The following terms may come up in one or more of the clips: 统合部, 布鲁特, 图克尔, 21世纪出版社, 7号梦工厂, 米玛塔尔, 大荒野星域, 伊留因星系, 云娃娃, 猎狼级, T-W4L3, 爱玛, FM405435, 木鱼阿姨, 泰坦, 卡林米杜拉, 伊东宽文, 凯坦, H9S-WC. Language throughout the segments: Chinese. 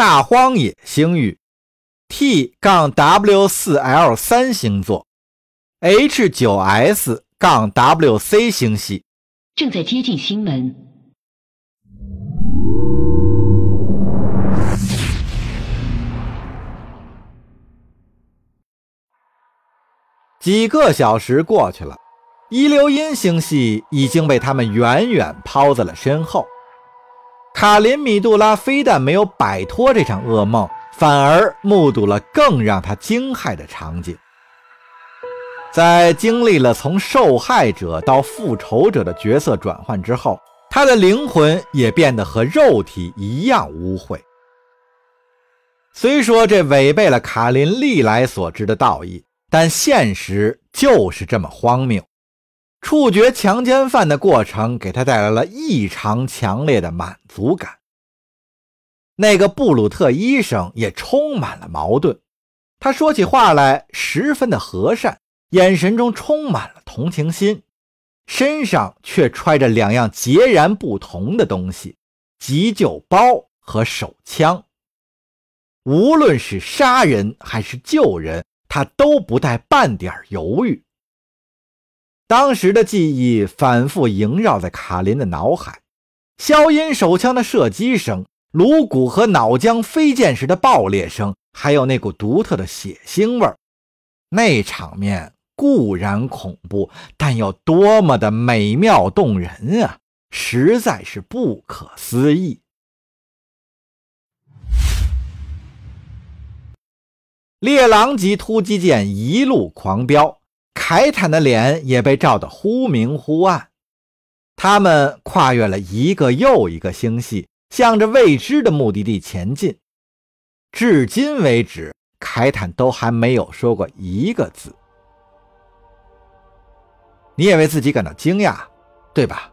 大荒野星域 T-W4L3 星座 H9S-WC 星系，正在接近星门。几个小时过去了，伊留因星系已经被他们远远抛在了身后。卡林米杜拉非但没有摆脱这场噩梦，反而目睹了更让他惊骇的场景。在经历了从受害者到复仇者的角色转换之后，他的灵魂也变得和肉体一样污秽。虽说这违背了卡林历来所知的道义，但现实就是这么荒谬。处决强奸犯的过程给他带来了异常强烈的满足感。那个布鲁特医生也充满了矛盾，他说起话来十分的和善，眼神中充满了同情心，身上却揣着两样截然不同的东西：急救包和手枪。无论是杀人还是救人，他都不带半点犹豫。当时的记忆反复萦绕在卡林的脑海，消音手枪的射击声，颅骨和脑浆飞溅时的爆裂声，还有那股独特的血腥味。那场面固然恐怖，但有多么的美妙动人啊，实在是不可思议。猎狼级突击舰一路狂飙，凯坦的脸也被照得忽明忽暗。他们跨越了一个又一个星系，向着未知的目的地前进。至今为止，凯坦都还没有说过一个字。你也为自己感到惊讶，对吧？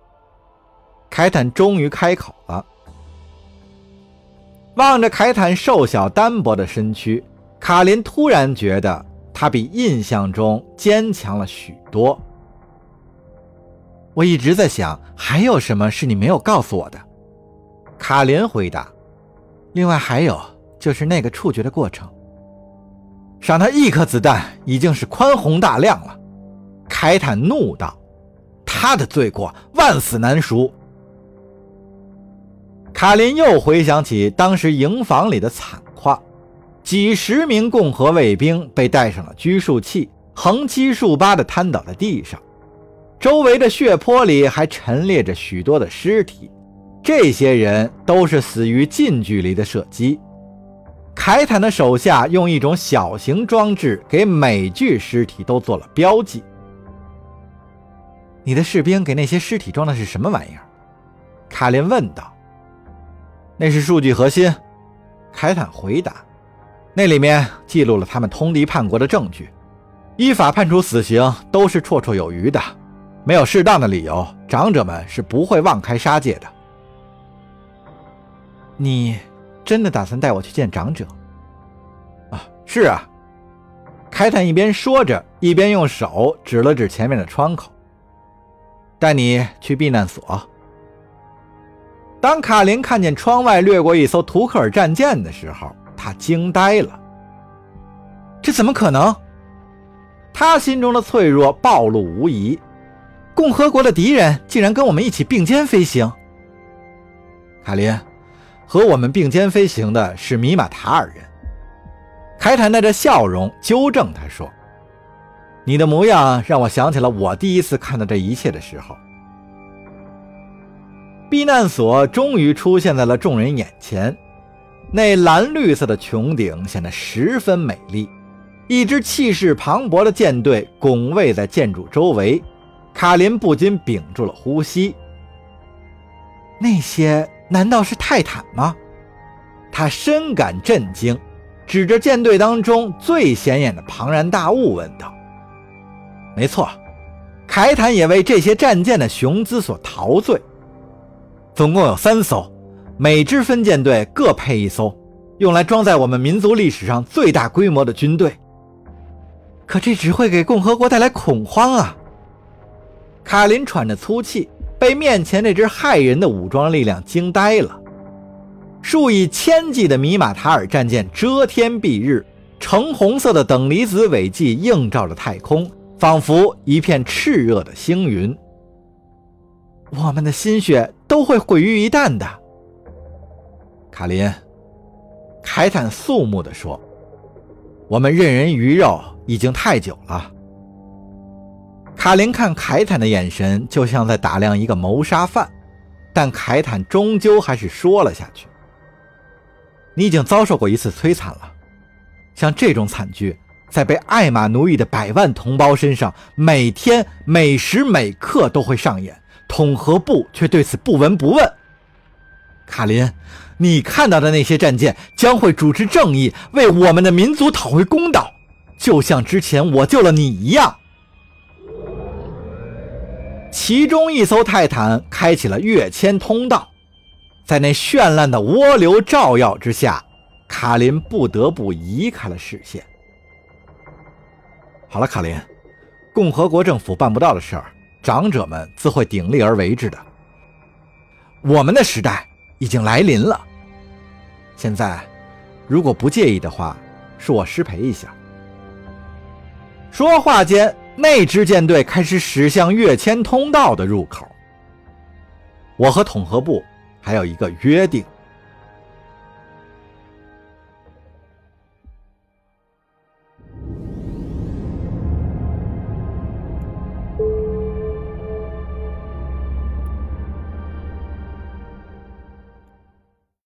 凯坦终于开口了。望着凯坦瘦小单薄的身躯，卡林突然觉得他比印象中坚强了许多。我一直在想，还有什么是你没有告诉我的？卡林回答。另外还有，就是那个处决的过程。赏他一颗子弹已经是宽宏大量了。凯坦怒道，他的罪过万死难赎。卡林又回想起当时营房里的惨况。几十名共和卫兵被带上了拘束器，横七竖八地瘫倒在地上，周围的血泊里还陈列着许多的尸体，这些人都是死于近距离的射击。凯坦的手下用一种小型装置给每具尸体都做了标记。你的士兵给那些尸体装的是什么玩意儿？卡林问道。那是数据核心，凯坦回答。那里面记录了他们通敌叛国的证据，依法判处死刑都是绰绰有余的，没有适当的理由，长者们是不会妄开杀戒的。你真的打算带我去见长者？啊，是啊。凯坦一边说着，一边用手指了指前面的窗口。带你去避难所。当卡林看见窗外掠过一艘图克尔战舰的时候，他惊呆了，这怎么可能？他心中的脆弱暴露无遗，共和国的敌人竟然跟我们一起并肩飞行。卡林，和我们并肩飞行的是米玛塔尔人。凯坦带着笑容纠正他说，你的模样让我想起了我第一次看到这一切的时候。避难所终于出现在了众人眼前，那蓝绿色的穹顶显得十分美丽，一支气势磅礴的舰队拱卫在建筑周围，卡林不禁屏住了呼吸。那些难道是泰坦吗？他深感震惊，指着舰队当中最显眼的庞然大物问道。没错，凯坦也为这些战舰的雄姿所陶醉。总共有3艘，每支分舰队各配1艘，用来装载我们民族历史上最大规模的军队。可这只会给共和国带来恐慌啊！卡林喘着粗气，被面前这支骇人的武装力量惊呆了。数以千计的米马塔尔战舰遮天蔽日，橙红色的等离子尾迹映照着太空，仿佛一片炽热的星云。我们的心血都会毁于一旦的。卡林，凯坦肃穆地说，我们任人鱼肉已经太久了。卡林看凯坦的眼神就像在打量一个谋杀犯，但凯坦终究还是说了下去。你已经遭受过一次摧残了，像这种惨剧在被爱玛奴役的100万同胞身上每天每时每刻都会上演，统合部却对此不闻不问。卡林，你看到的那些战舰将会主持正义，为我们的民族讨回公道，就像之前我救了你一样。其中一艘泰坦开启了跃迁通道，在那绚烂的涡流照耀之下，卡林不得不移开了视线。好了，卡林，共和国政府办不到的事儿，长者们自会鼎力而为之的。我们的时代已经来临了。现在，如果不介意的话，恕我失陪一下。说话间，那支舰队开始驶向跃迁通道的入口。我和统合部还有一个约定。